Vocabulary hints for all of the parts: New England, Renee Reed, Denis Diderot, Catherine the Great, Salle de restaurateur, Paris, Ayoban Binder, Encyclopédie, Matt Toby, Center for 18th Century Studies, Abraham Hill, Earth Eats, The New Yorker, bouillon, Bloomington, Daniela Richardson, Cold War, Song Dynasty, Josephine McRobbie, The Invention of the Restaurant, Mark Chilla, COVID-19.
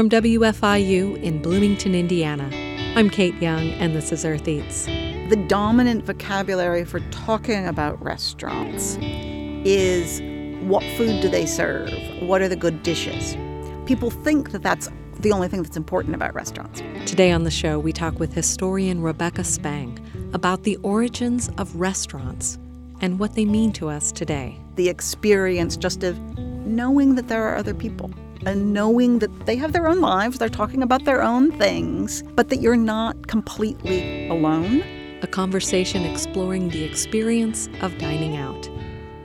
From WFIU in Bloomington, Indiana, I'm Kate Young, and this is Earth Eats. The dominant vocabulary for talking about restaurants is what food do they serve? What are the good dishes? People think that that's the only thing that's important about restaurants. Today on the show, we talk with historian Rebecca Spang about the origins of restaurants and what they mean to us today. The experience just of knowing that there are other people and knowing that they have their own lives, they're talking about their own things, but that you're not completely alone. A conversation exploring the experience of dining out.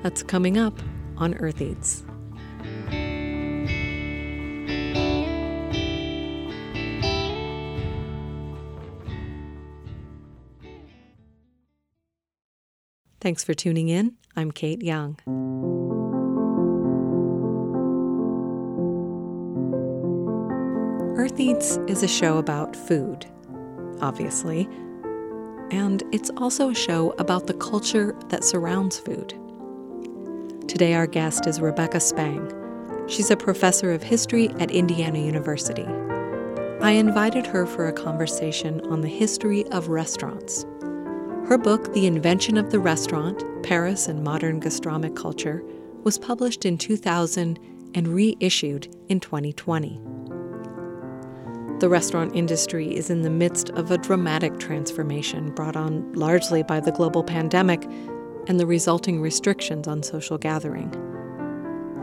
That's coming up on Earth Eats. Thanks for tuning in. I'm Kate Young. Earth Eats is a show about food, obviously, and it's also a show about the culture that surrounds food. Today our guest is Rebecca Spang. She's a professor of history at Indiana University. I invited her for a conversation on the history of restaurants. Her book, The Invention of the Restaurant, Paris and Modern Gastronomic Culture, was published in 2000 and reissued in 2020. The restaurant industry is in the midst of a dramatic transformation brought on largely by the global pandemic and the resulting restrictions on social gathering.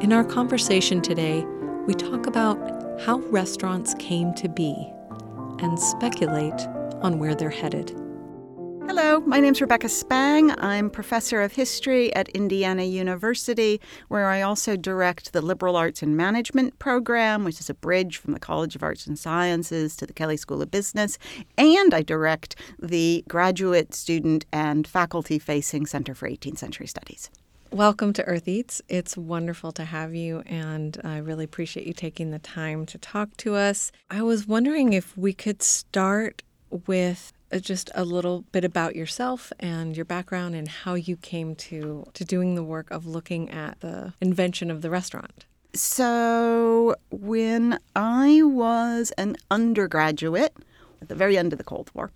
In our conversation today, we talk about how restaurants came to be and speculate on where they're headed. Hello, my name's Rebecca Spang. I'm professor of history at Indiana University, where I also direct the Liberal Arts and Management program, which is a bridge from the College of Arts and Sciences to the Kelley School of Business, and I direct the graduate, student, and faculty-facing Center for 18th Century Studies. Welcome to Earth Eats. It's wonderful to have you, and I really appreciate you taking the time to talk to us. I was wondering if we could start with just a little bit about yourself and your background and how you came to doing the work of looking at the invention of the restaurant. So when I was an undergraduate, at the very end of the Cold War,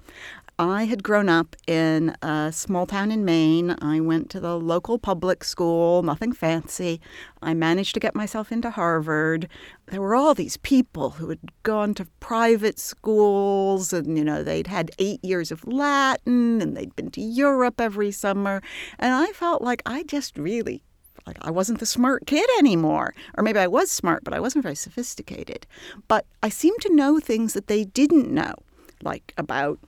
I had grown up in a small town in Maine. I went to the local public school, nothing fancy. I managed to get myself into Harvard. There were all these people who had gone to private schools and, they'd had 8 years of Latin and they'd been to Europe every summer. And I felt like I wasn't the smart kid anymore. Or maybe I was smart, but I wasn't very sophisticated. But I seemed to know things that they didn't know, like about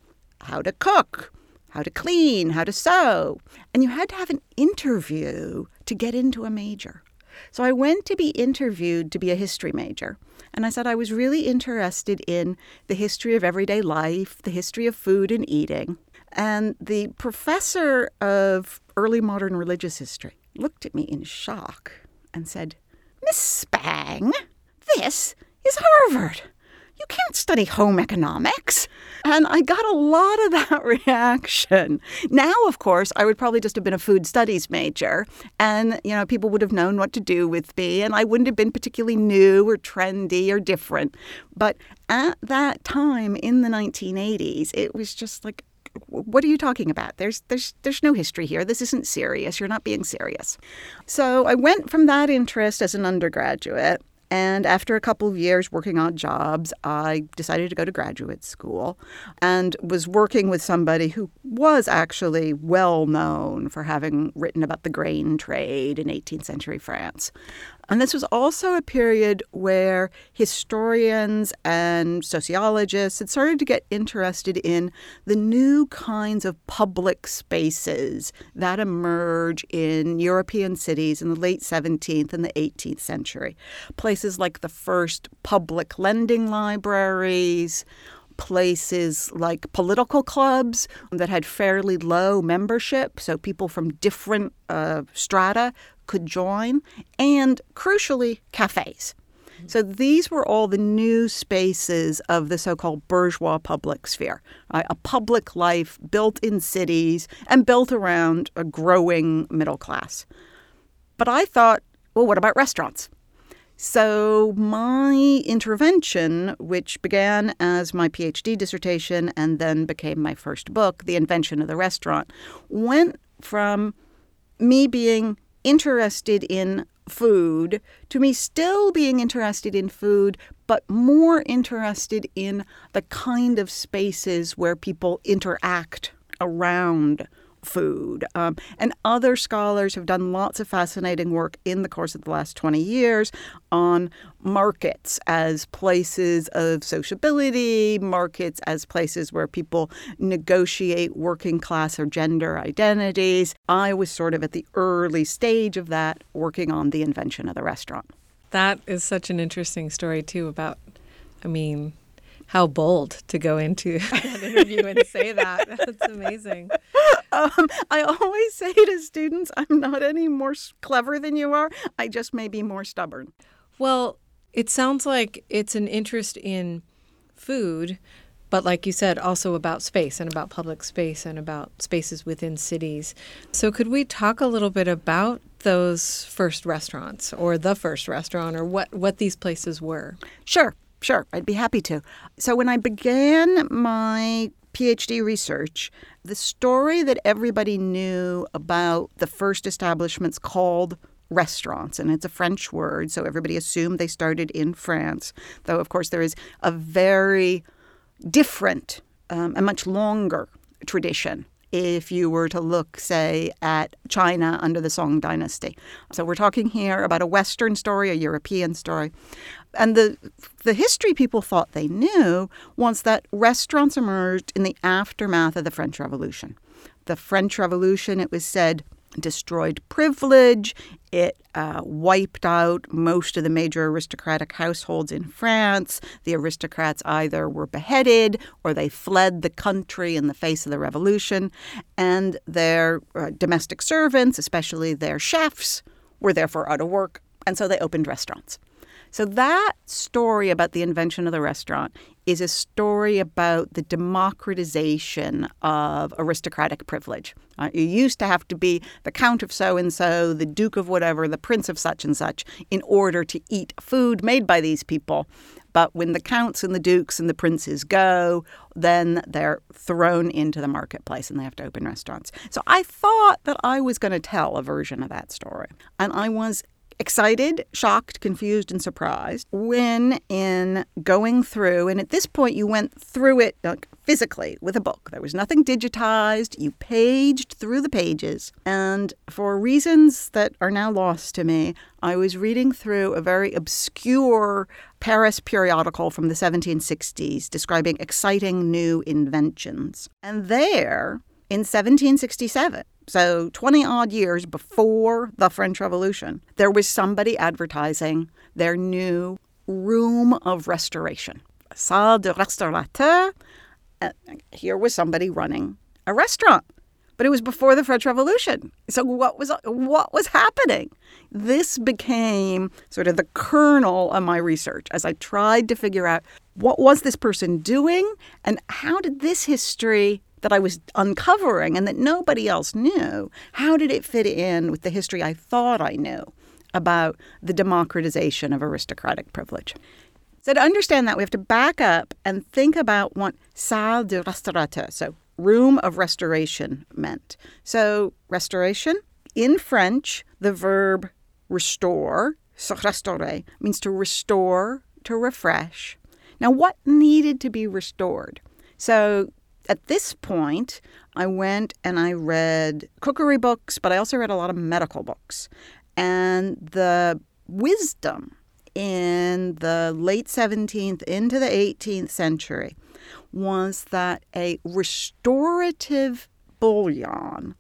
how to cook, how to clean, how to sew. And you had to have an interview to get into a major. So I went to be interviewed to be a history major. And I said I was really interested in the history of everyday life, the history of food and eating. And the professor of early modern religious history looked at me in shock and said, "Miss Spang, this is Harvard. You can't study home economics." And I got a lot of that reaction. Now, of course, I would probably just have been a food studies major and, people would have known what to do with me and I wouldn't have been particularly new or trendy or different. But at that time in the 1980s, it was just like, what are you talking about? There's no history here. This isn't serious. You're not being serious. So I went from that interest as an undergraduate. And after a couple of years working odd jobs, I decided to go to graduate school and was working with somebody who was actually well known for having written about the grain trade in 18th century France. And this was also a period where historians and sociologists had started to get interested in the new kinds of public spaces that emerge in European cities in the late 17th and the 18th century. Places like the first public lending libraries, places like political clubs that had fairly low membership, so people from different strata could join, and crucially, cafes. So these were all the new spaces of the so-called bourgeois public sphere, a public life built in cities and built around a growing middle class. But I thought, well, what about restaurants? So my intervention, which began as my PhD dissertation and then became my first book, The Invention of the Restaurant, went from me being interested in food to me still being interested in food, but more interested in the kind of spaces where people interact around food. And other scholars have done lots of fascinating work in the course of the last 20 years on markets as places of sociability, markets as places where people negotiate working class or gender identities. I was sort of at the early stage of that, working on The Invention of the Restaurant. That is such an interesting story, too, about, I mean, how bold to go into an interview and say that. That's amazing. I always say to students, I'm not any more clever than you are. I just may be more stubborn. Well, it sounds like it's an interest in food, but like you said, also about space and about public space and about spaces within cities. So could we talk a little bit about those first restaurants or the first restaurant or what these places were? Sure, I'd be happy to. So when I began my PhD research, the story that everybody knew about the first establishments called restaurants, and it's a French word, so everybody assumed they started in France, though, of course, there is a very different and much longer tradition if you were to look, say, at China under the Song Dynasty. So we're talking here about a Western story, a European story. And the history people thought they knew was that restaurants emerged in the aftermath of the French Revolution. The French Revolution, it was said, destroyed privilege. It wiped out most of the major aristocratic households in France. The aristocrats either were beheaded or they fled the country in the face of the revolution. And their domestic servants, especially their chefs, were therefore out of work. And so they opened restaurants. So that story about the invention of the restaurant is a story about the democratization of aristocratic privilege. You used to have to be the Count of so-and-so, the Duke of whatever, the Prince of such and such in order to eat food made by these people. But when the counts and the dukes and the princes go, then they're thrown into the marketplace and they have to open restaurants. So I thought that I was going to tell a version of that story. And I was excited, shocked, confused, and surprised when in going through, and at this point you went through it physically with a book. There was nothing digitized. You paged through the pages. And for reasons that are now lost to me, I was reading through a very obscure Paris periodical from the 1760s describing exciting new inventions. And there, in 1767, so 20-odd years before the French Revolution, there was somebody advertising their new room of restoration, Salle de restaurateur. Here was somebody running a restaurant, but it was before the French Revolution. So what was happening? This became sort of the kernel of my research as I tried to figure out what was this person doing and how did this history that I was uncovering and that nobody else knew, how did it fit in with the history I thought I knew about the democratization of aristocratic privilege? So to understand that, we have to back up and think about what salle de restaurateur, so room of restoration, meant. So restoration, in French, the verb restore, se restaurer, means to restore, to refresh. Now, what needed to be restored? So at this point, I went and I read cookery books, but I also read a lot of medical books. And the wisdom in the late 17th into the 18th century was that a restorative bouillon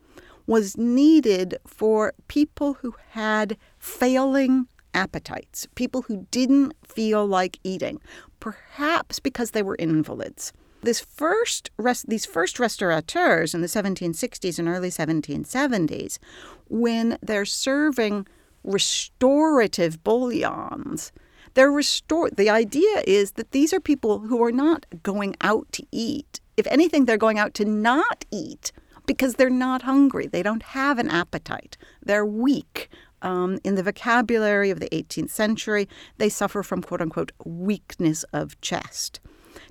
was needed for people who had failing appetites, people who didn't feel like eating, perhaps because they were invalids. These first restaurateurs in the 1760s and early 1770s, when they're serving restorative bouillons, the idea is that these are people who are not going out to eat. If anything, they're going out to not eat because they're not hungry. They don't have an appetite. They're weak. In the vocabulary of the 18th century, they suffer from, quote-unquote, weakness of chest.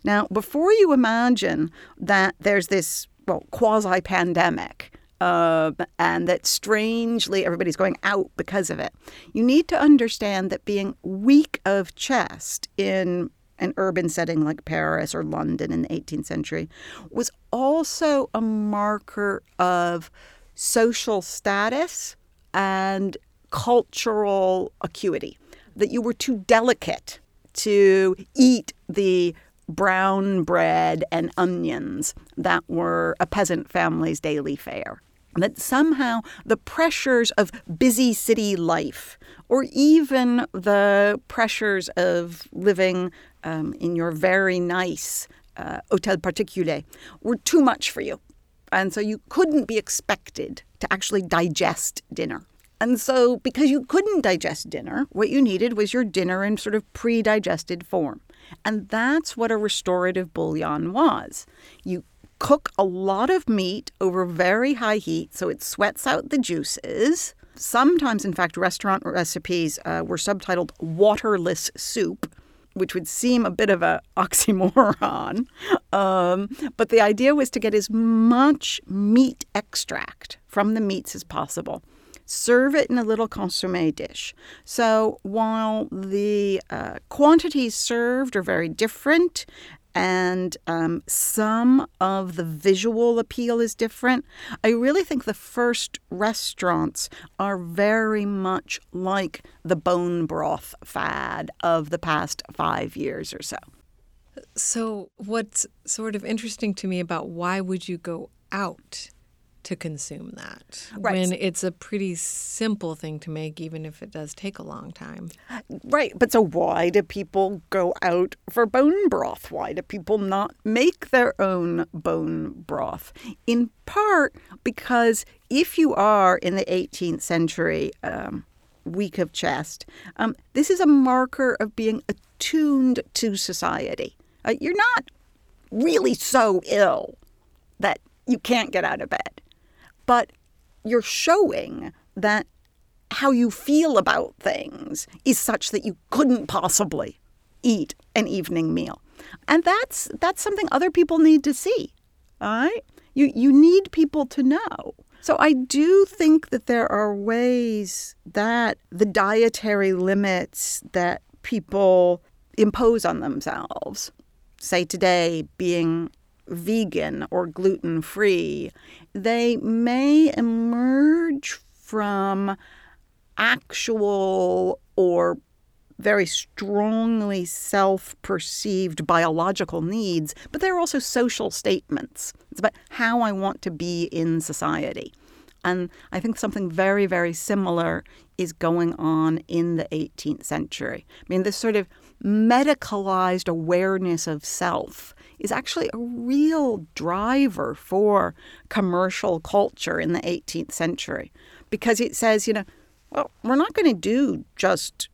Now, before you imagine that there's this, well, quasi-pandemic and that strangely everybody's going out because of it, you need to understand that being weak of chest in an urban setting like Paris or London in the 18th century was also a marker of social status and cultural acuity, that you were too delicate to eat the brown bread and onions that were a peasant family's daily fare. That somehow the pressures of busy city life, or even the pressures of living in your very nice Hôtel Particulier, were too much for you. And so you couldn't be expected to actually digest dinner. And so because you couldn't digest dinner, what you needed was your dinner in sort of pre-digested form. And that's what a restorative bouillon was. You cook a lot of meat over very high heat, so it sweats out the juices. Sometimes, in fact, restaurant recipes were subtitled waterless soup, which would seem a bit of an oxymoron. But the idea was to get as much meat extract from the meats as possible. Serve it in a little consommé dish. So while the quantities served are very different and some of the visual appeal is different, I really think the first restaurants are very much like the bone broth fad of the past 5 years or so. So what's sort of interesting to me about why would you go out to consume that, right, when it's a pretty simple thing to make, even if it does take a long time. Right. But so why do people go out for bone broth? Why do people not make their own bone broth? In part because if you are in the 18th century weak of chest, this is a marker of being attuned to society. You're not really so ill that you can't get out of bed. But you're showing that how you feel about things is such that you couldn't possibly eat an evening meal. And that's something other people need to see, all right? You need people to know. So I do think that there are ways that the dietary limits that people impose on themselves, say today being vegan or gluten-free, they may emerge from actual or very strongly self-perceived biological needs, but they're also social statements. It's about how I want to be in society. And I think something very, very similar is going on in the 18th century. I mean, this sort of medicalized awareness of self is actually a real driver for commercial culture in the 18th century, because it says, well, we're not going to do just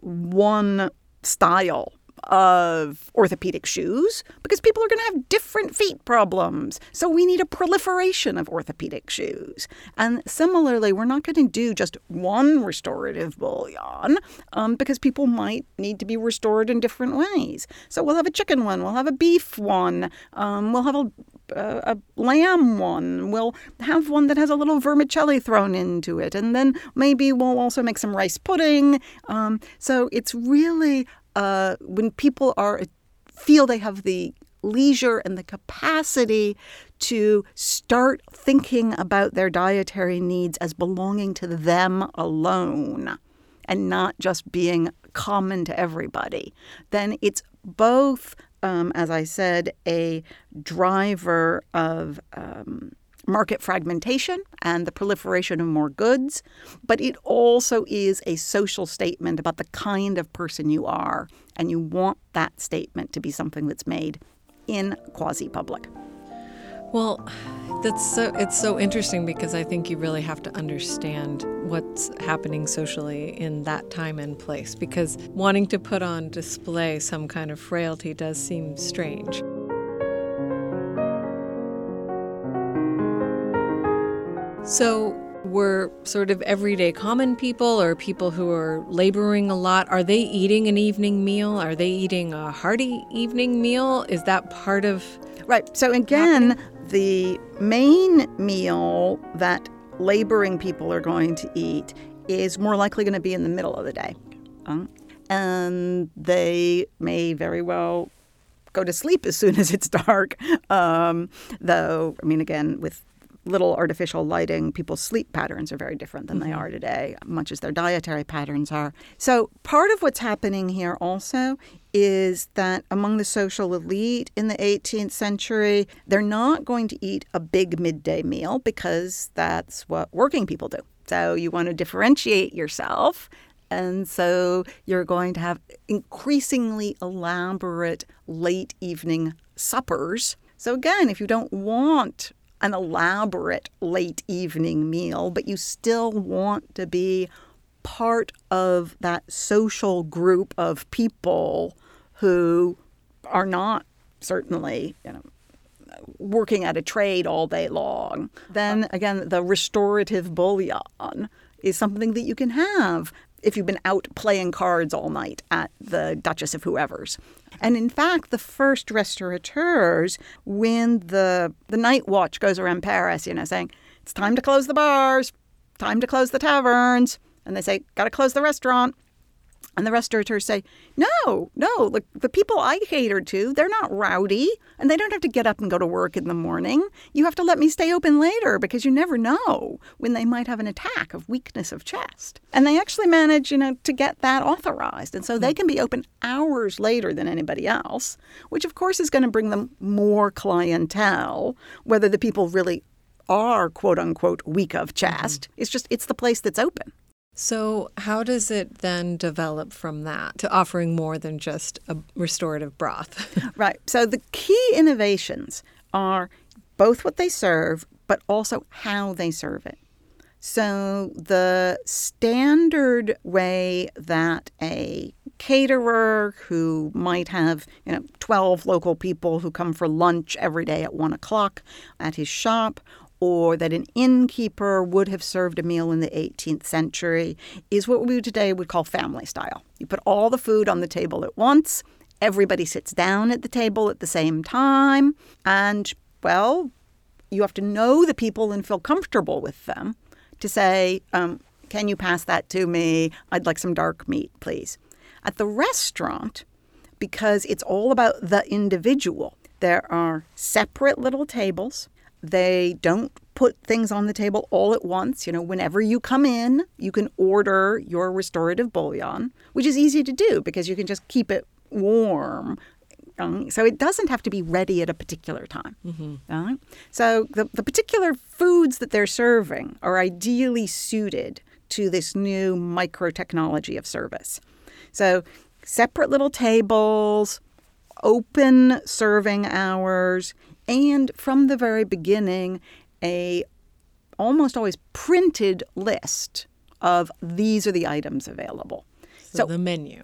one style of orthopedic shoes because people are going to have different feet problems. So we need a proliferation of orthopedic shoes. And similarly, we're not going to do just one restorative bouillon because people might need to be restored in different ways. So we'll have a chicken one, we'll have a beef one, we'll have a lamb one, we'll have one that has a little vermicelli thrown into it. And then maybe we'll also make some rice pudding. So it's really when people feel they have the leisure and the capacity to start thinking about their dietary needs as belonging to them alone and not just being common to everybody, then it's both, as I said, a driver of market fragmentation and the proliferation of more goods, but it also is a social statement about the kind of person you are, and you want that statement to be something that's made in quasi-public. Well, it's so interesting because I think you really have to understand what's happening socially in that time and place, because wanting to put on display some kind of frailty does seem strange. So were sort of everyday common people or people who are laboring a lot. Are they eating an evening meal? Are they eating a hearty evening meal? Is that part of... Right. So again, the main meal that laboring people are going to eat is more likely going to be in the middle of the day. And they may very well go to sleep as soon as it's dark. Though, I mean, again, with little artificial lighting, people's sleep patterns are very different than they are today, much as their dietary patterns are. So part of what's happening here also is that among the social elite in the 18th century, they're not going to eat a big midday meal because that's what working people do. So you want to differentiate yourself. And so you're going to have increasingly elaborate late evening suppers. So again, if you don't want an elaborate late evening meal, but you still want to be part of that social group of people who are not certainly, working at a trade all day long, then again, the restorative bouillon is something that you can have if you've been out playing cards all night at the Duchess of Whoever's. And in fact, the first restaurateurs, when the night watch goes around Paris, saying, it's time to close the bars, time to close the taverns. And they say, got to close the restaurant. And the restaurateurs say, no, look, the people I cater to, they're not rowdy and they don't have to get up and go to work in the morning. You have to let me stay open later because you never know when they might have an attack of weakness of chest. And they actually manage, to get that authorized. And so they can be open hours later than anybody else, which of course is going to bring them more clientele, whether the people really are, quote unquote, weak of chest. It's the place that's open. So how does it then develop from that to offering more than just a restorative broth? Right. So the key innovations are both what they serve, but also how they serve it. So the standard way that a caterer who might have 12 local people who come for lunch every day at 1 o'clock at his shop, or that an innkeeper would have served a meal in the 18th century, is what we today would call family style. You put all the food on the table at once, everybody sits down at the table at the same time, and, you have to know the people and feel comfortable with them to say, can you pass that to me? I'd like some dark meat, please. At the restaurant, because it's all about the individual, there are separate little tables. They don't put things on the table all at once. Whenever you come in, you can order your restorative bouillon, which is easy to do because you can just keep it warm. So it doesn't have to be ready at a particular time. So the particular foods that they're serving are ideally suited to this new microtechnology of service. So separate little tables, open serving hours, and from the very beginning, a almost always printed list of these are the items available. So the menu.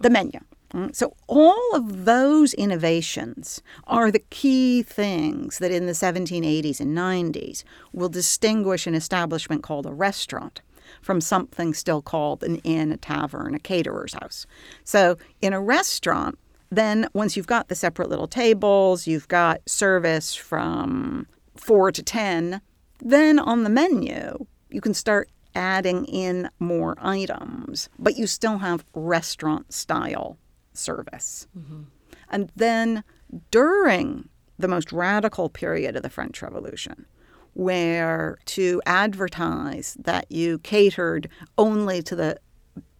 So all of those innovations are the key things that in the 1780s and 90s will distinguish an establishment called a restaurant from something still called an inn, a tavern, a caterer's house. So in a restaurant, then once you've got the separate little tables, you've got service from 4 to 10, then on the menu, you can start adding in more items, but you still have restaurant style service. And then during the most radical period of the French Revolution, where to advertise that you catered only to the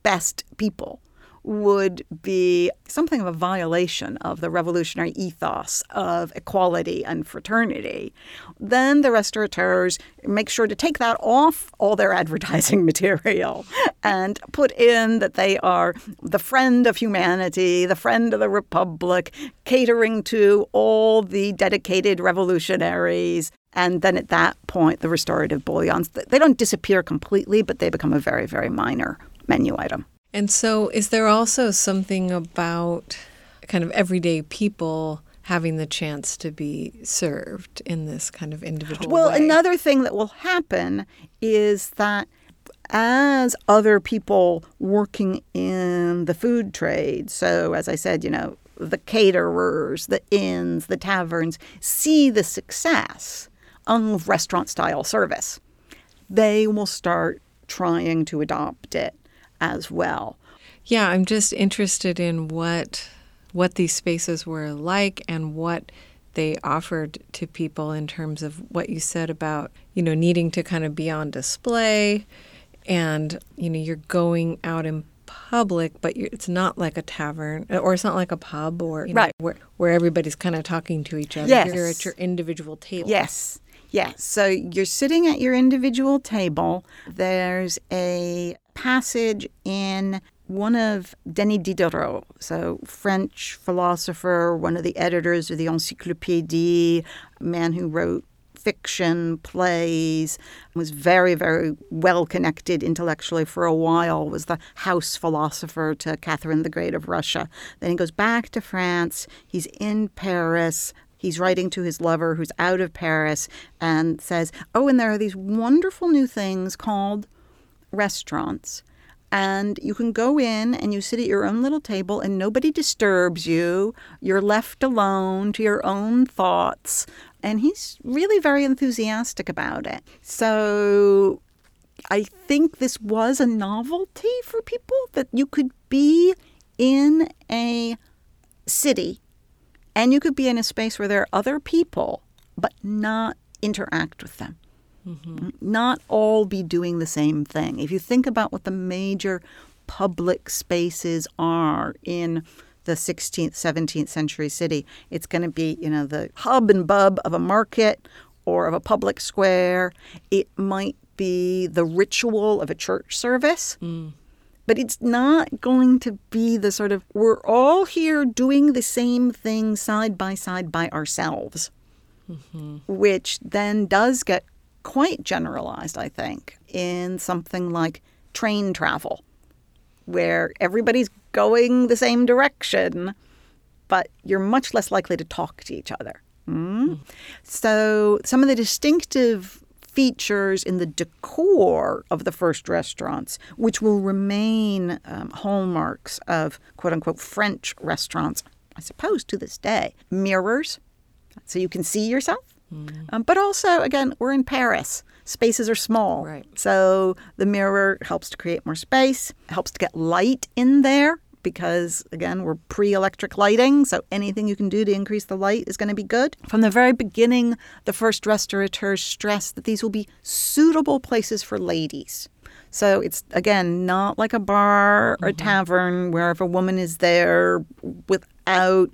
best people would be something of a violation of the revolutionary ethos of equality and fraternity, then the restaurateurs make sure to take that off all their advertising material and put in that they are the friend of humanity, the friend of the Republic, catering to all the dedicated revolutionaries. And then at that point, the restorative bouillons, they don't disappear completely, but they become a very, very minor menu item. And so is there also something about kind of everyday people having the chance to be served in this kind of individual way. Another thing that will happen is that as other people working in the food trade, so as I said, the caterers, the inns, the taverns, see the success of restaurant-style service, they will start trying to adopt it as well. Yeah, I'm just interested in what these spaces were like and what they offered to people in terms of what you said about, needing to kind of be on display and, you're going out in public, but it's not like a tavern or it's not like a pub or right. where everybody's kind of talking to each other. Yes. You're at your individual table. Yes. So you're sitting at your individual table. There's a passage in one of Denis Diderot, so French philosopher, one of the editors of the Encyclopédie, a man who wrote fiction, plays, was very, very well-connected intellectually for a while, was the house philosopher to Catherine the Great of Russia. Then he goes back to France. He's in Paris. He's writing to his lover who's out of Paris and says, and there are these wonderful new things called restaurants. And you can go in and you sit at your own little table and nobody disturbs you. You're left alone to your own thoughts. And he's really very enthusiastic about it. So I think this was a novelty for people, that you could be in a city and you could be in a space where there are other people, but not interact with them. Mm-hmm. Not all be doing the same thing. If you think about what the major public spaces are in the 16th, 17th century city, it's going to be, the hub and bub of a market or of a public square. It might be the ritual of a church service. Mm. But it's not going to be the sort of, we're all here doing the same thing side by ourselves, mm-hmm. which then does get quite generalized, I think, in something like train travel, where everybody's going the same direction, but you're much less likely to talk to each other. Mm? Mm. So some of the distinctive features in the decor of the first restaurants, which will remain hallmarks of quote-unquote French restaurants, I suppose, to this day. Mirrors, so you can see yourself. But also, again, we're in Paris. Spaces are small. Right. So the mirror helps to create more space, helps to get light in there because, again, we're pre-electric lighting. So anything you can do to increase the light is going to be good. From the very beginning, the first restaurateurs stressed that these will be suitable places for ladies. So it's, again, not like a bar or a tavern where if a woman is there without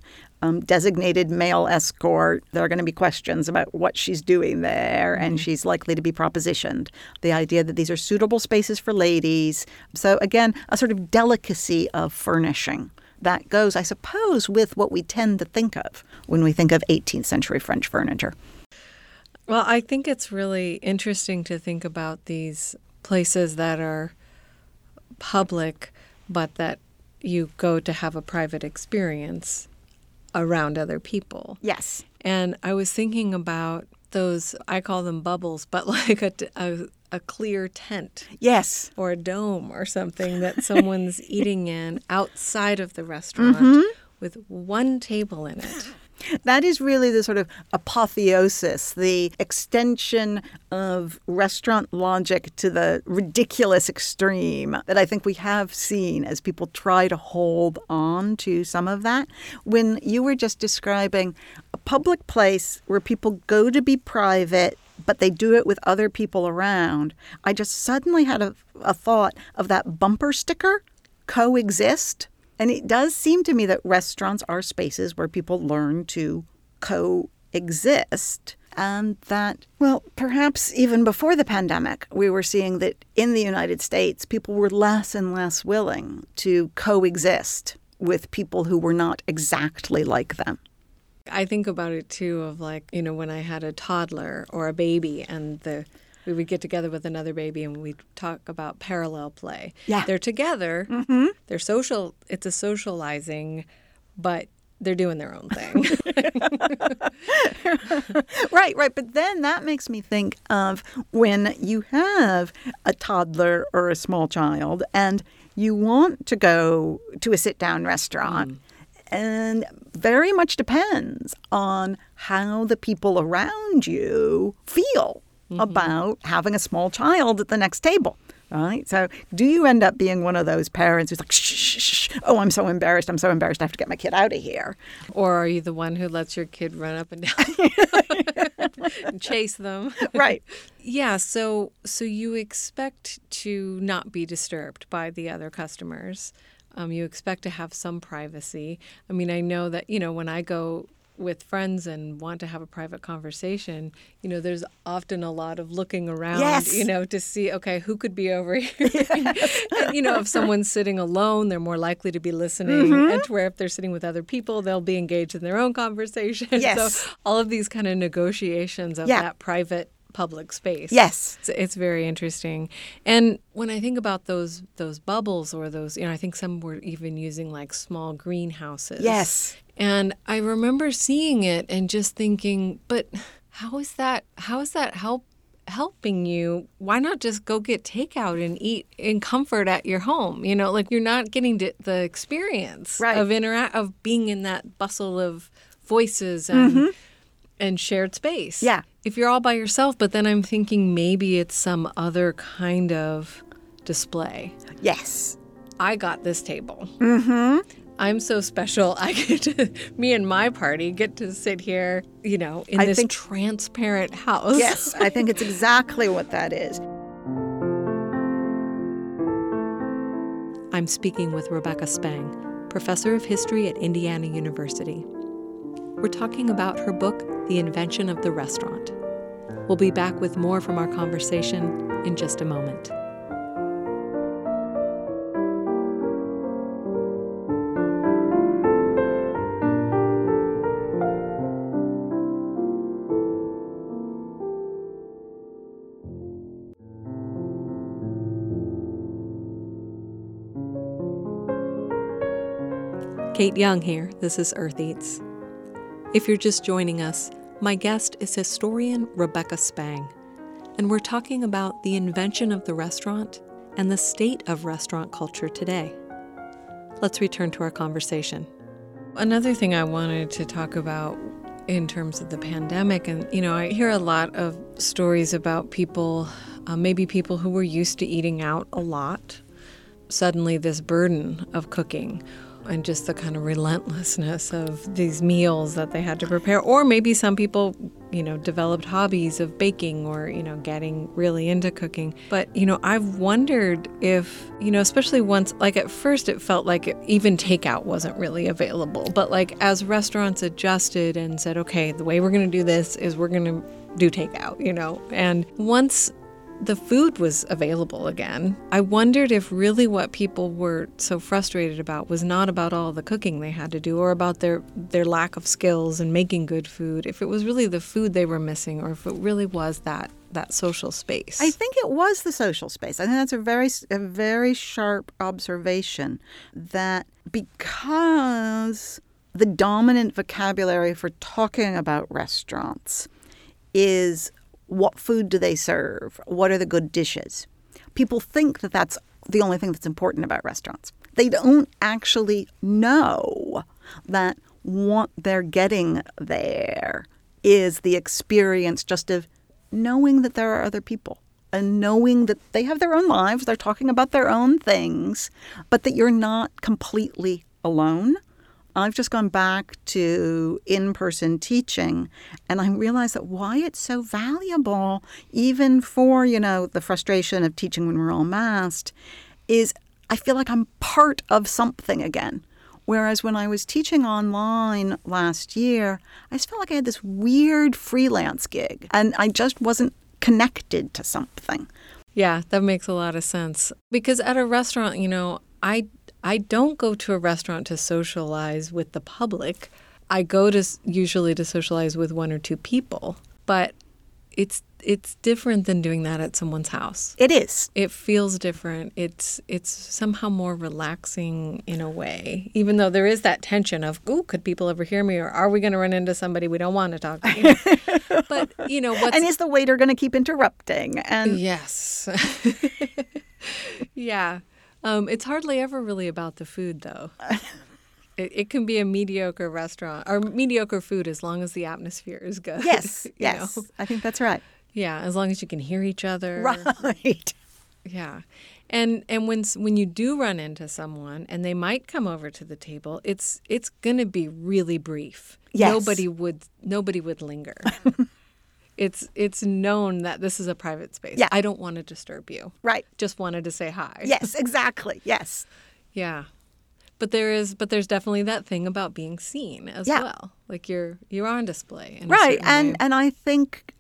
designated male escort, there are going to be questions about what she's doing there, and she's likely to be propositioned. The idea that these are suitable spaces for ladies. So again, a sort of delicacy of furnishing that goes, I suppose, with what we tend to think of when we think of 18th century French furniture. Well, I think it's really interesting to think about these places that are public, but that you go to have a private experience around other people. Yes. And I was thinking about those, I call them bubbles, but like a clear tent. Yes. Or a dome or something that someone's eating in outside of the restaurant with one table in it. That is really the sort of apotheosis, the extension of restaurant logic to the ridiculous extreme that I think we have seen as people try to hold on to some of that. When you were just describing a public place where people go to be private, but they do it with other people around, I just suddenly had a thought of that bumper sticker, coexist. And it does seem to me that restaurants are spaces where people learn to coexist, and that, perhaps even before the pandemic, we were seeing that in the United States, people were less and less willing to coexist with people who were not exactly like them. I think about it, too, of when I had a toddler or a baby and we would get together with another baby and we'd talk about parallel play. Yeah. They're together. Mm-hmm. It's a socializing, but they're doing their own thing. Right. But then that makes me think of when you have a toddler or a small child and you want to go to a sit-down restaurant. Mm. And very much depends on how the people around you feel mm-hmm. about having a small child at the next table. Right. So do you end up being one of those parents who's like, shh, oh, I'm so embarrassed, I have to get my kid out of here? Or are you the one who lets your kid run up and down and chase them? Right. Yeah. So you expect to not be disturbed by the other customers. You expect to have some privacy. I mean, I know that, when I go with friends and want to have a private conversation, there's often a lot of looking around, yes. To see, okay, who could be over here? Yes. And, if someone's sitting alone, they're more likely to be listening. Mm-hmm. And to where if they're sitting with other people, they'll be engaged in their own conversation. Yes. So all of these kind of negotiations of that private public space. Yes. It's very interesting. And when I think about those bubbles or those, I think some were even using like small greenhouses. Yes. And I remember seeing it and just thinking, but how is that helping you? Why not just go get takeout and eat in comfort at your home? Like you're not getting the experience right. of being in that bustle of voices and mm-hmm. and shared space. Yeah. If you're all by yourself, but then I'm thinking maybe it's some other kind of display. Yes. I got this table. Mm-hmm. I'm so special. I get to, me and my party get to sit here, in this transparent house. Yes, I think it's exactly what that is. I'm speaking with Rebecca Spang, professor of history at Indiana University. We're talking about her book, The Invention of the Restaurant. We'll be back with more from our conversation in just a moment. Kate Young here. This is Earth Eats. If you're just joining us, my guest is historian Rebecca Spang, and we're talking about the invention of the restaurant and the state of restaurant culture today. Let's return to our conversation. Another thing I wanted to talk about in terms of the pandemic, and, I hear a lot of stories about people, maybe people who were used to eating out a lot, suddenly this burden of cooking and just the kind of relentlessness of these meals that they had to prepare. Or maybe some people, developed hobbies of baking or, getting really into cooking. But, I've wondered if, especially once, like at first it felt like even takeout wasn't really available. But like as restaurants adjusted and said, okay, the way we're going to do this is we're going to do takeout, And once the food was available again, I wondered if really what people were so frustrated about was not about all the cooking they had to do or about their lack of skills in making good food, if it was really the food they were missing or if it really was that social space. I think it was the social space. I think that's a very sharp observation that because the dominant vocabulary for talking about restaurants is what food do they serve? What are the good dishes? People think that that's the only thing that's important about restaurants. They don't actually know that what they're getting there is the experience just of knowing that there are other people and knowing that they have their own lives, they're talking about their own things, but that you're not completely alone. I've just gone back to in-person teaching, and I realized that why it's so valuable, even for, the frustration of teaching when we're all masked, is I feel like I'm part of something again. Whereas when I was teaching online last year, I just felt like I had this weird freelance gig, and I just wasn't connected to something. Yeah, that makes a lot of sense. Because at a restaurant, I don't go to a restaurant to socialize with the public. I go to usually to socialize with one or two people. But it's different than doing that at someone's house. It is. It feels different. It's somehow more relaxing in a way, even though there is that tension of, ooh, could people overhear me, or are we going to run into somebody we don't want to talk to? But, you know, what's... And is the waiter going to keep interrupting? And yes. Yeah. It's hardly ever really about the food, though. It can be a mediocre restaurant or mediocre food as long as the atmosphere is good. Yes, yes. Know? I think that's right. Yeah, as long as you can hear each other. Right. Yeah. And when you do run into someone and they might come over to the table, it's going to be really brief. Yes. Nobody would linger. It's known that this is a private space. Yeah. I don't want to disturb you. Right. Just wanted to say hi. Yes, exactly. Yes. Yeah. But there's definitely that thing about being seen as well. Like you're on display. Right. And I think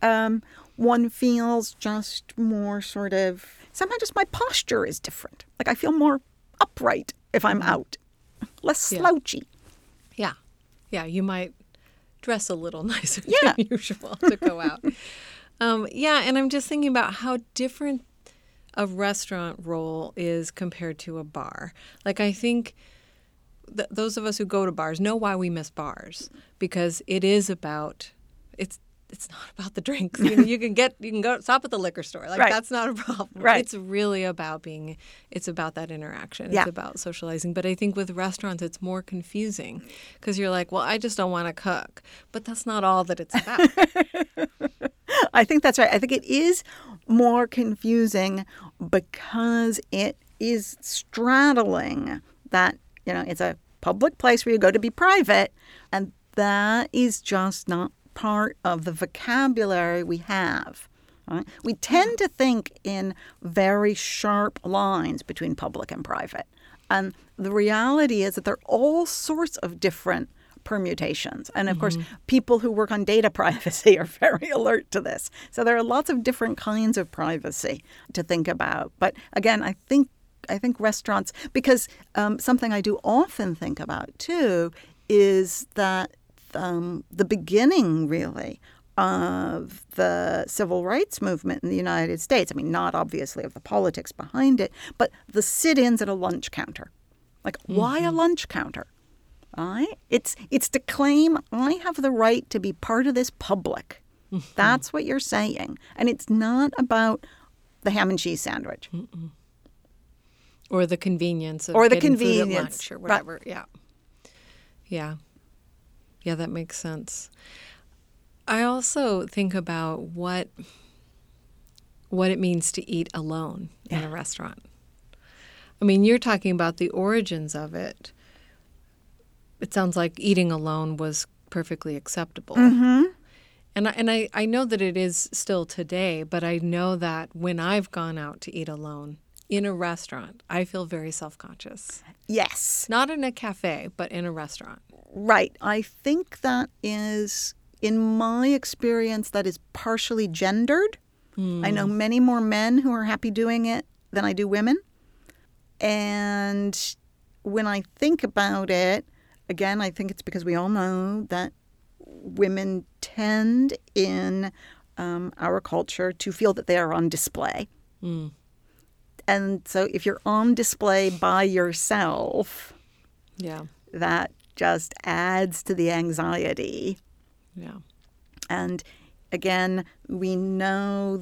one feels just more sort of, somehow just my posture is different. Like I feel more upright if I'm out, less slouchy. Yeah. Yeah. You might dress a little nicer than usual to go out. And I'm just thinking about how different a restaurant role is compared to a bar. Like I think... Those of us who go to bars know why we miss bars, because it is about it's not about the drinks. You know, you can go stop at the liquor store. Like that's not a problem. Right. It's really about it's about that interaction. Yeah. It's about socializing. But I think with restaurants it's more confusing because you're like, well, I just don't want to cook. But that's not all that it's about. I think that's right. I think it is more confusing because it is straddling that. You know, it's a public place where you go to be private, and that is just not part of the vocabulary we have. Right? We tend to think in very sharp lines between public and private, and the reality is that there are all sorts of different permutations. And, of course, people who work on data privacy are very alert to this. So there are lots of different kinds of privacy to think about. But, again, I think restaurants, because something I do often think about, too, is that the beginning, really, of the civil rights movement in the United States, I mean, not obviously of the politics behind it, but the sit-ins at a lunch counter. Like, why a lunch counter? It's to claim I have the right to be part of this public. That's what you're saying. And it's not about the ham and cheese sandwich. Mm-mm. Or the convenience of getting food at lunch or whatever. Right. Yeah, that makes sense. I also think about what it means to eat alone in a restaurant. I mean, you're talking about the origins of it. It sounds like eating alone was perfectly acceptable. Mm-hmm. And I know that it is still today, but I know that when I've gone out to eat alone, in a restaurant, I feel very self-conscious. Yes. Not in a cafe, but in a restaurant. Right. I think that is, in my experience, that is partially gendered. Mm. I know many more men who are happy doing it than I do women. And when I think about it, again, I think it's because we all know that women tend in our culture to feel that they are on display. Mm. And so if you're on display by yourself, that just adds to the anxiety. Yeah. And again, we know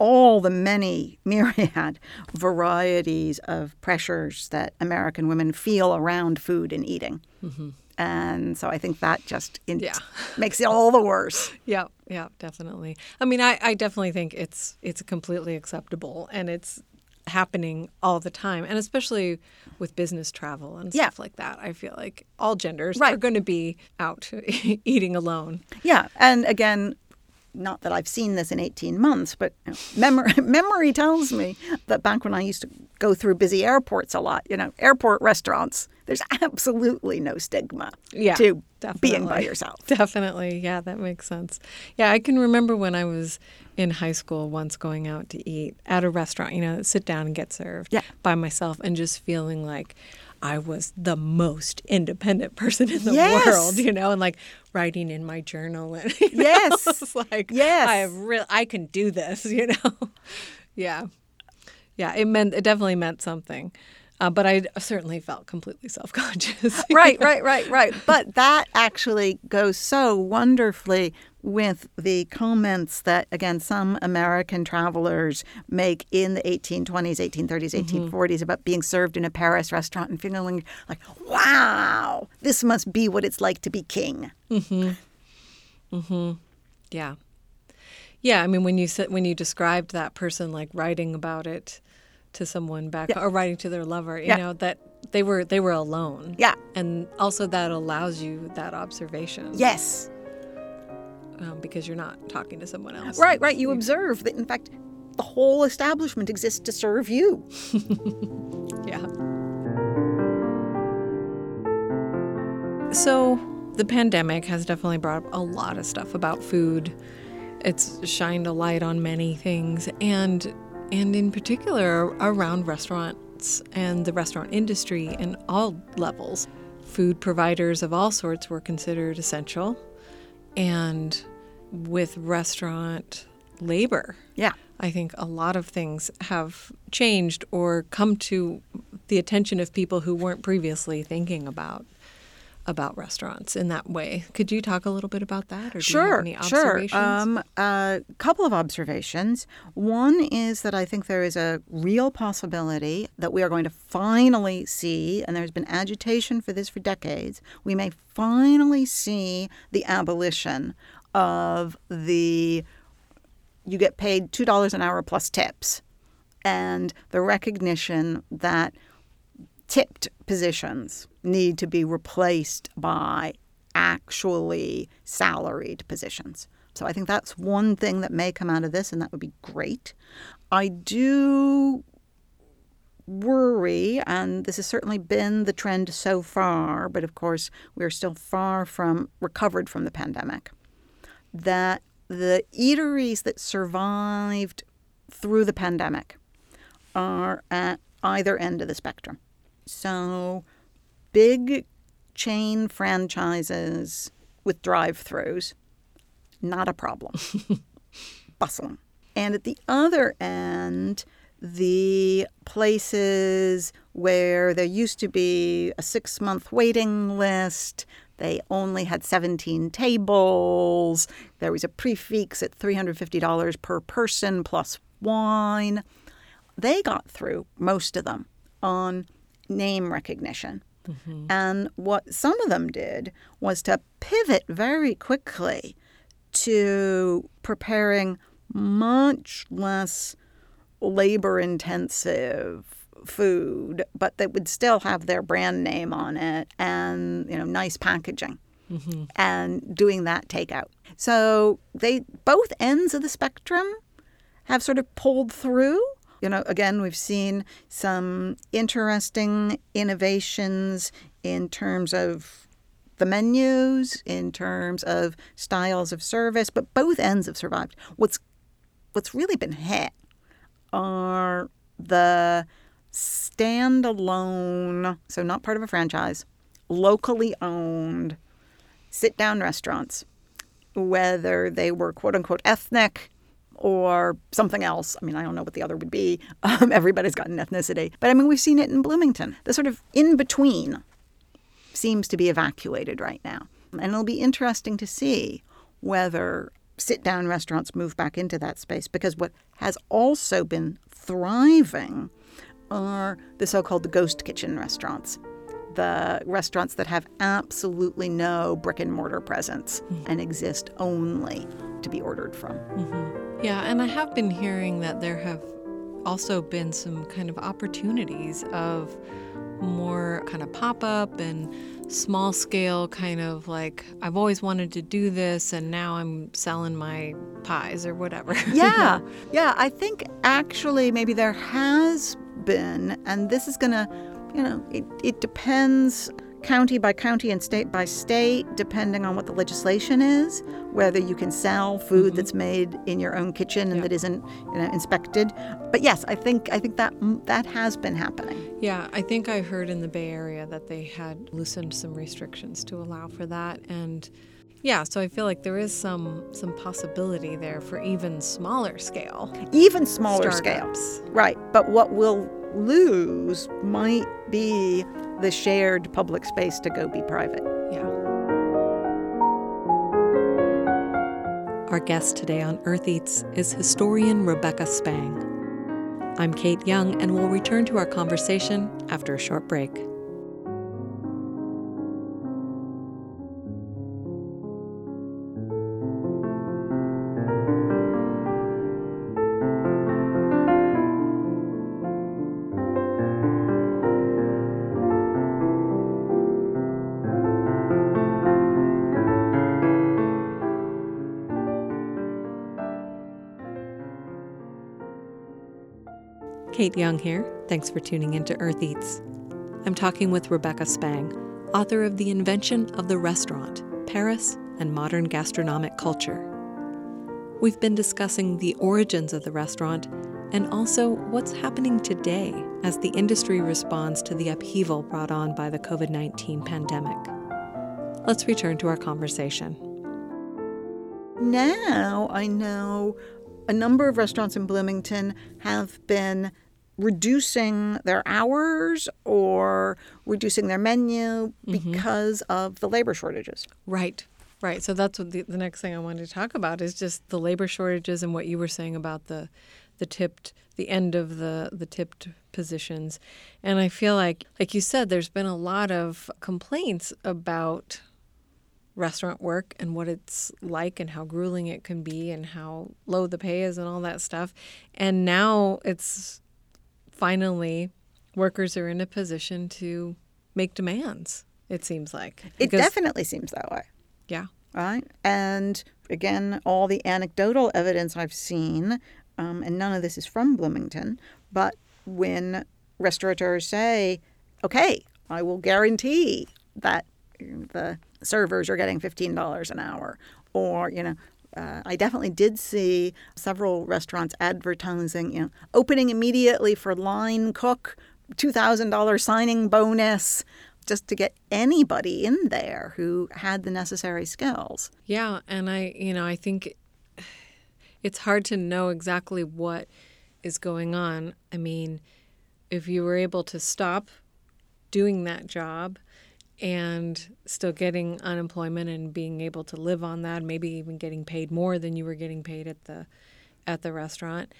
all the many myriad varieties of pressures that American women feel around food and eating. Mm-hmm. And so I think that just makes it all the worse. Yeah, definitely. I mean, I definitely think it's completely acceptable and it's happening all the time, and especially with business travel and stuff like that. I feel like all genders are going to be out eating alone. Yeah, and again, not that I've seen this in 18 months, but memory tells me that back when I used to go through busy airports a lot, you know, airport restaurants, there's absolutely no stigma to being by yourself. Definitely. Yeah, that makes sense. Yeah, I can remember when I was in high school once going out to eat at a restaurant, you know, sit down and get served by myself and just feeling like I was the most independent person in the yes. world, you know, and like writing in my journal. And, you know, yes. It's like, yes. I can do this, you know. Yeah. Yeah. It definitely meant something. But I certainly felt completely self-conscious. Right. But that actually goes so wonderfully with the comments that, again, some American travelers make in the 1820s, 1830s, 1840s about being served in a Paris restaurant and feeling like, wow, this must be what it's like to be king. Yeah. Yeah, I mean, when you described that person like writing about it to someone back yeah. or writing to their lover, you yeah. know, that they were alone. Yeah. And also that allows you that observation. Yes. Because you're not talking to someone else. Right. You observe that, in fact, the whole establishment exists to serve you. Yeah. So the pandemic has definitely brought up a lot of stuff about food. It's shined a light on many things, and in particular around restaurants and the restaurant industry in all levels. Food providers of all sorts were considered essential, and with restaurant labor, yeah, I think a lot of things have changed or come to the attention of people who weren't previously thinking about restaurants in that way. Could you talk a little bit about that? Or do you have any observations? Sure. A couple of observations. One is that I think there is a real possibility that we are going to finally see, and there's been agitation for this for decades, we may finally see the abolition of the you get paid $2 an hour plus tips, and the recognition that tipped positions need to be replaced by actually salaried positions. So I think that's one thing that may come out of this, and that would be great. I do worry, and this has certainly been the trend so far, but of course we're still far from recovered from the pandemic, that the eateries that survived through the pandemic are at either end of the spectrum. So big chain franchises with drive-thrus, not a problem. Bustling. And at the other end, the places where there used to be a 6-month waiting list, they only had 17 tables, there was a prefix at $350 per person plus wine. They got through, most of them, on name recognition. Mm-hmm. And what some of them did was to pivot very quickly to preparing much less labor-intensive food, but that would still have their brand name on it and, you know, nice packaging, mm-hmm. and doing that takeout. So they both ends of the spectrum have sort of pulled through. You know, again, we've seen some interesting innovations in terms of the menus, in terms of styles of service, but both ends have survived. What's really been hit are the standalone, so not part of a franchise, locally owned sit-down restaurants, whether they were quote-unquote ethnic or something else. I mean, I don't know what the other would be. Everybody's got an ethnicity. But I mean, we've seen it in Bloomington. The sort of in-between seems to be evacuated right now. And it'll be interesting to see whether sit-down restaurants move back into that space, because what has also been thriving are the so-called ghost kitchen restaurants, the restaurants that have absolutely no brick-and-mortar presence, mm-hmm. and exist only to be ordered from. Mm-hmm. Yeah, and I have been hearing that there have also been some kind of opportunities of more kind of pop-up and small-scale kind of like, I've always wanted to do this and now I'm selling my pies or whatever. Yeah, yeah, I think actually maybe there has been, and this is going to, you know, it depends county by county and state by state, depending on what the legislation is, whether you can sell food mm-hmm. that's made in your own kitchen and that isn't, inspected. But yes, I think that has been happening. Yeah, I think I heard in the Bay Area that they had loosened some restrictions to allow for that. And yeah, so I feel like there is some possibility there for even smaller scale. Even smaller startups. Scale. Right. But what we'll lose might be the shared public space to go be private. Yeah. Our guest today on Earth Eats is historian Rebecca Spang. I'm Kate Young, and we'll return to our conversation after a short break. Kate Young here. Thanks for tuning into Earth Eats. I'm talking with Rebecca Spang, author of The Invention of the Restaurant, Paris and Modern Gastronomic Culture. We've been discussing the origins of the restaurant and also what's happening today as the industry responds to the upheaval brought on by the COVID-19 pandemic. Let's return to our conversation. Now I know a number of restaurants in Bloomington have been reducing their hours or reducing their menu mm-hmm. because of the labor shortages. Right. So that's what the next thing I wanted to talk about is just the labor shortages and what you were saying about the end of the tipped positions. And I feel like you said, there's been a lot of complaints about restaurant work and what it's like and how grueling it can be and how low the pay is and all that stuff. And now it's finally workers are in a position to make demands, it seems like. It definitely seems that way. Yeah. Right. And again, all the anecdotal evidence I've seen, and none of this is from Bloomington, but when restaurateurs say, okay, I will guarantee that the servers are getting $15 an hour, or I definitely did see several restaurants advertising, opening immediately for line cook, $2,000 signing bonus, just to get anybody in there who had the necessary skills. Yeah, and I think it's hard to know exactly what is going on. I mean, if you were able to stop doing that job and still getting unemployment and being able to live on that, maybe even getting paid more than you were getting paid at the restaurant,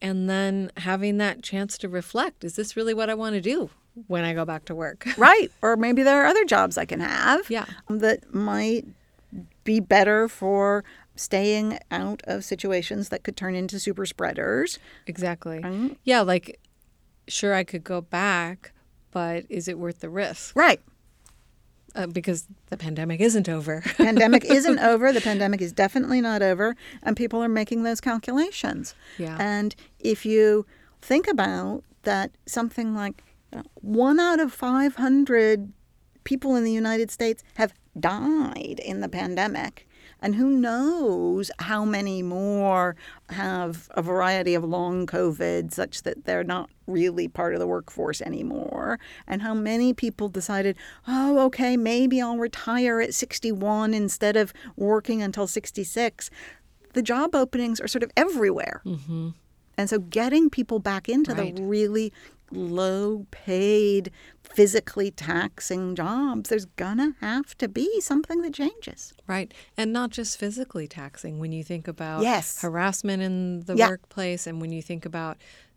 and then having that chance to reflect, is this really what I want to do when I go back to work? Right. Or maybe there are other jobs I can have that might be better for staying out of situations that could turn into super spreaders. Exactly. Mm-hmm. Yeah, sure, I could go back, but is it worth the risk? Right. Because the pandemic isn't over. Pandemic isn't over. The pandemic is definitely not over. And people are making those calculations. Yeah. And if you think about that, something like 1 out of 500 people in the United States have died in the pandemic. And who knows how many more have a variety of long COVID such that they're not really part of the workforce anymore, and how many people decided, maybe I'll retire at 61 instead of working until 66. The job openings are sort of everywhere. Mm-hmm. And so getting people back into the really low-paid, physically taxing jobs, there's gonna have to be something that changes. Right. And not just physically taxing. When you think about harassment in the workplace, and when you think about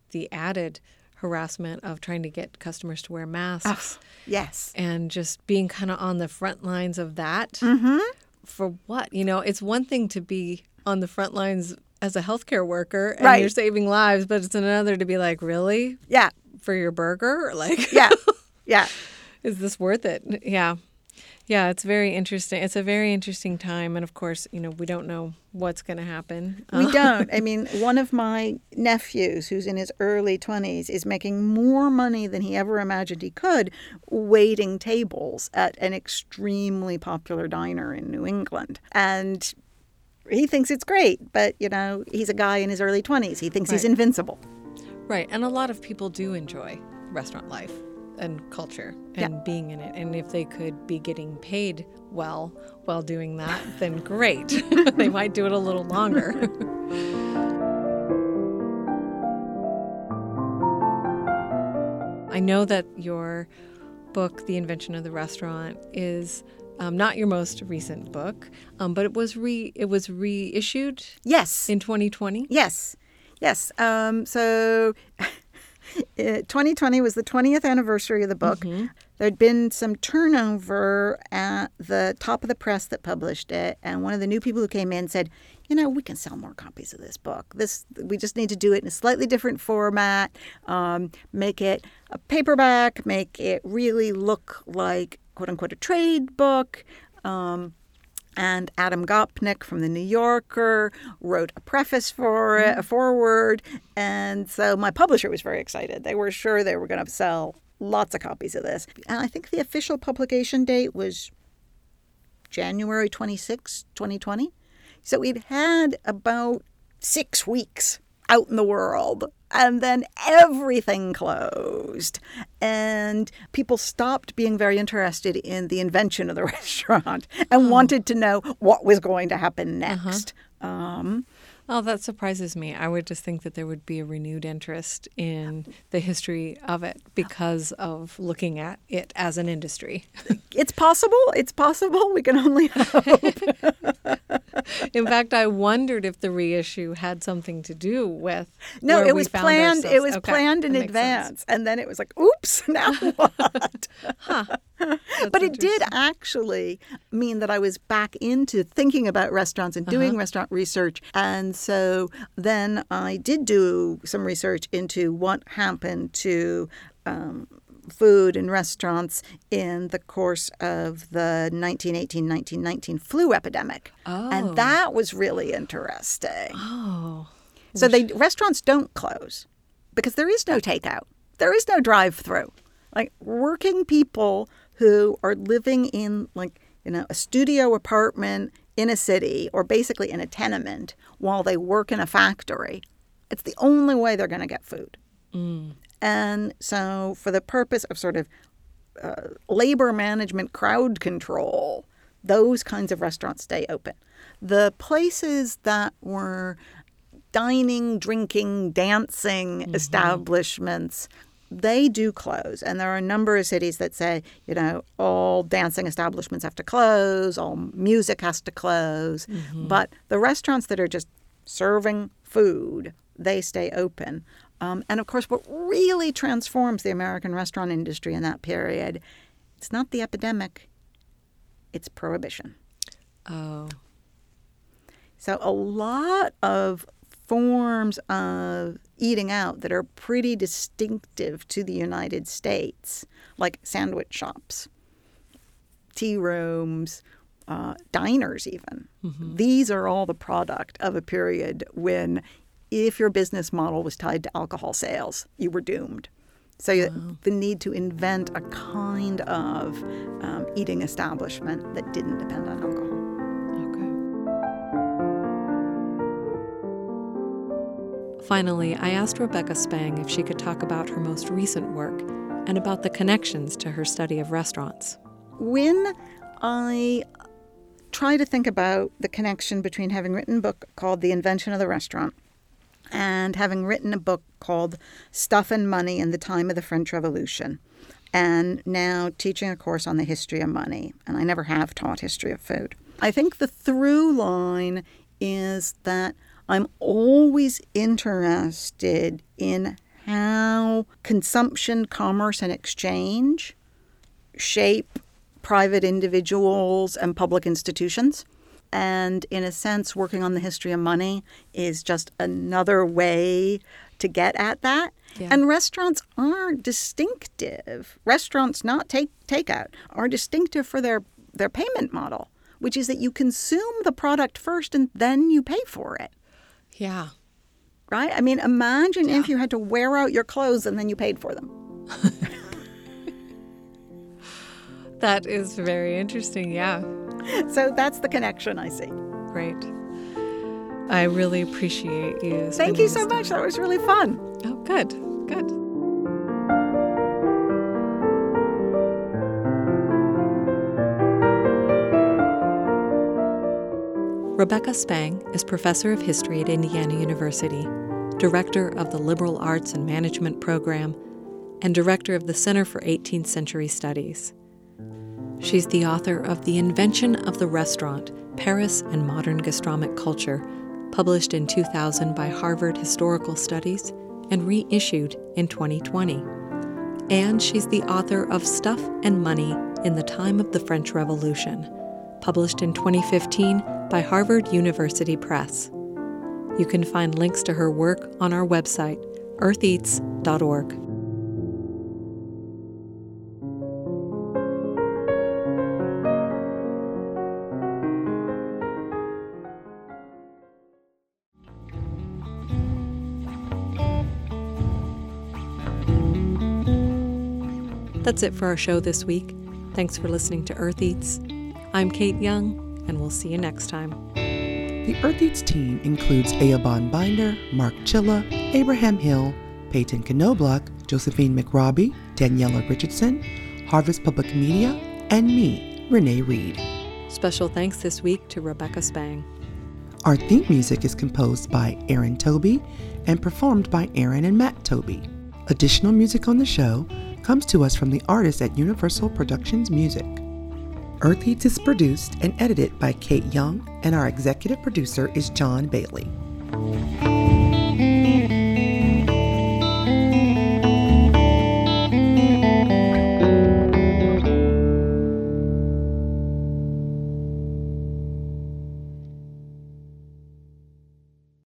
the added harassment of trying to get customers to wear masks. Oh, yes. And just being kind of on the front lines of that. Mm-hmm. For what? It's one thing to be on the front lines as a healthcare worker and you're saving lives, but it's another to be like, really? Yeah. For your burger? Is this worth it? Yeah. Yeah, it's very interesting. It's a very interesting time. And of course, you know, we don't know what's going to happen. We don't. I mean, one of my nephews, who's in his early 20s, is making more money than he ever imagined he could waiting tables at an extremely popular diner in New England. And he thinks it's great. But, you know, he's a guy in his early 20s. He thinks he's invincible. Right. And a lot of people do enjoy restaurant life and culture and being in it. And if they could be getting paid well while doing that, then great. They might do it a little longer. I know that your book, The Invention of the Restaurant, is not your most recent book, but it was reissued. Yes. In 2020. Yes. Yes. So 2020 was the 20th anniversary of the book. Mm-hmm. There'd been some turnover at the top of the press that published it, and one of the new people who came in said, you know, we can sell more copies of this book. We just need to do it in a slightly different format, make it a paperback, make it really look like, quote-unquote, a trade book. And Adam Gopnik from The New Yorker wrote a preface for it, a foreword. And so my publisher was very excited. They were sure they were going to sell lots of copies of this. And I think the official publication date was January 26, 2020. So we'd had about 6 weeks out in the world. And then everything closed. And people stopped being very interested in the invention of the restaurant and wanted to know what was going to happen next. Uh-huh. Oh, that surprises me. I would just think that there would be a renewed interest in the history of it because of looking at it as an industry. It's possible. It's possible. We can only hope. In fact, I wondered if the reissue had something to do with where it was we found planned. Ourselves. It was planned in advance. Sense. And then it was like, oops, now what? But it did actually mean that I was back into thinking about restaurants and doing restaurant research. And so then I did do some research into what happened to food and restaurants in the course of the 1918-1919 flu epidemic. Oh. And that was really interesting. Oh. So restaurants don't close because there is no takeout. There is no drive-through. Like working people who are living in a studio apartment in a city or basically in a tenement while they work in a factory, it's the only way they're going to get food. Mm. And so for the purpose of sort of labor management, crowd control, those kinds of restaurants stay open. The places that were dining, drinking, dancing establishments, they do close. And there are a number of cities that say, you know, all dancing establishments have to close, all music has to close. Mm-hmm. But the restaurants that are just serving food, they stay open. And of course, what really transforms the American restaurant industry in that period, it's not the epidemic, it's prohibition. Oh. So a lot of forms of eating out that are pretty distinctive to the United States, like sandwich shops, tea rooms, diners even. Mm-hmm. These are all the product of a period when if your business model was tied to alcohol sales, you were doomed. So the need to invent a kind of eating establishment that didn't depend on alcohol. Finally, I asked Rebecca Spang if she could talk about her most recent work and about the connections to her study of restaurants. When I try to think about the connection between having written a book called The Invention of the Restaurant and having written a book called Stuff and Money in the Time of the French Revolution, and now teaching a course on the history of money, and I never have taught history of food, I think the through line is that I'm always interested in how consumption, commerce, and exchange shape private individuals and public institutions. And in a sense, working on the history of money is just another way to get at that. Yeah. And restaurants are distinctive. Restaurants, not takeout, are distinctive for their payment model, which is that you consume the product first and then you pay for it. Yeah. Right? I mean, imagine if you had to wear out your clothes and then you paid for them. That is very interesting, yeah. So that's the connection I see. Great. I really appreciate you. Thank you so much. That was really fun. Oh, good. Good. Rebecca Spang is professor of history at Indiana University, director of the Liberal Arts and Management Program, and director of the Center for 18th Century Studies. She's the author of The Invention of the Restaurant, Paris and Modern Gastronomic Culture, published in 2000 by Harvard Historical Studies and reissued in 2020. And she's the author of Stuff and Money in the Time of the French Revolution, published in 2015 by Harvard University Press. You can find links to her work on our website, eartheats.org. That's it for our show this week. Thanks for listening to Earth Eats. I'm Kate Young, and we'll see you next time. The Earth Eats team includes Ayoban Binder, Mark Chilla, Abraham Hill, Peyton Kenobluck, Josephine McRobbie, Daniela Richardson, Harvest Public Media, and me, Renee Reed. Special thanks this week to Rebecca Spang. Our theme music is composed by Aaron Toby and performed by Aaron and Matt Toby. Additional music on the show comes to us from the artists at Universal Productions Music. Earth Eats is produced and edited by Kate Young, and our executive producer is John Bailey.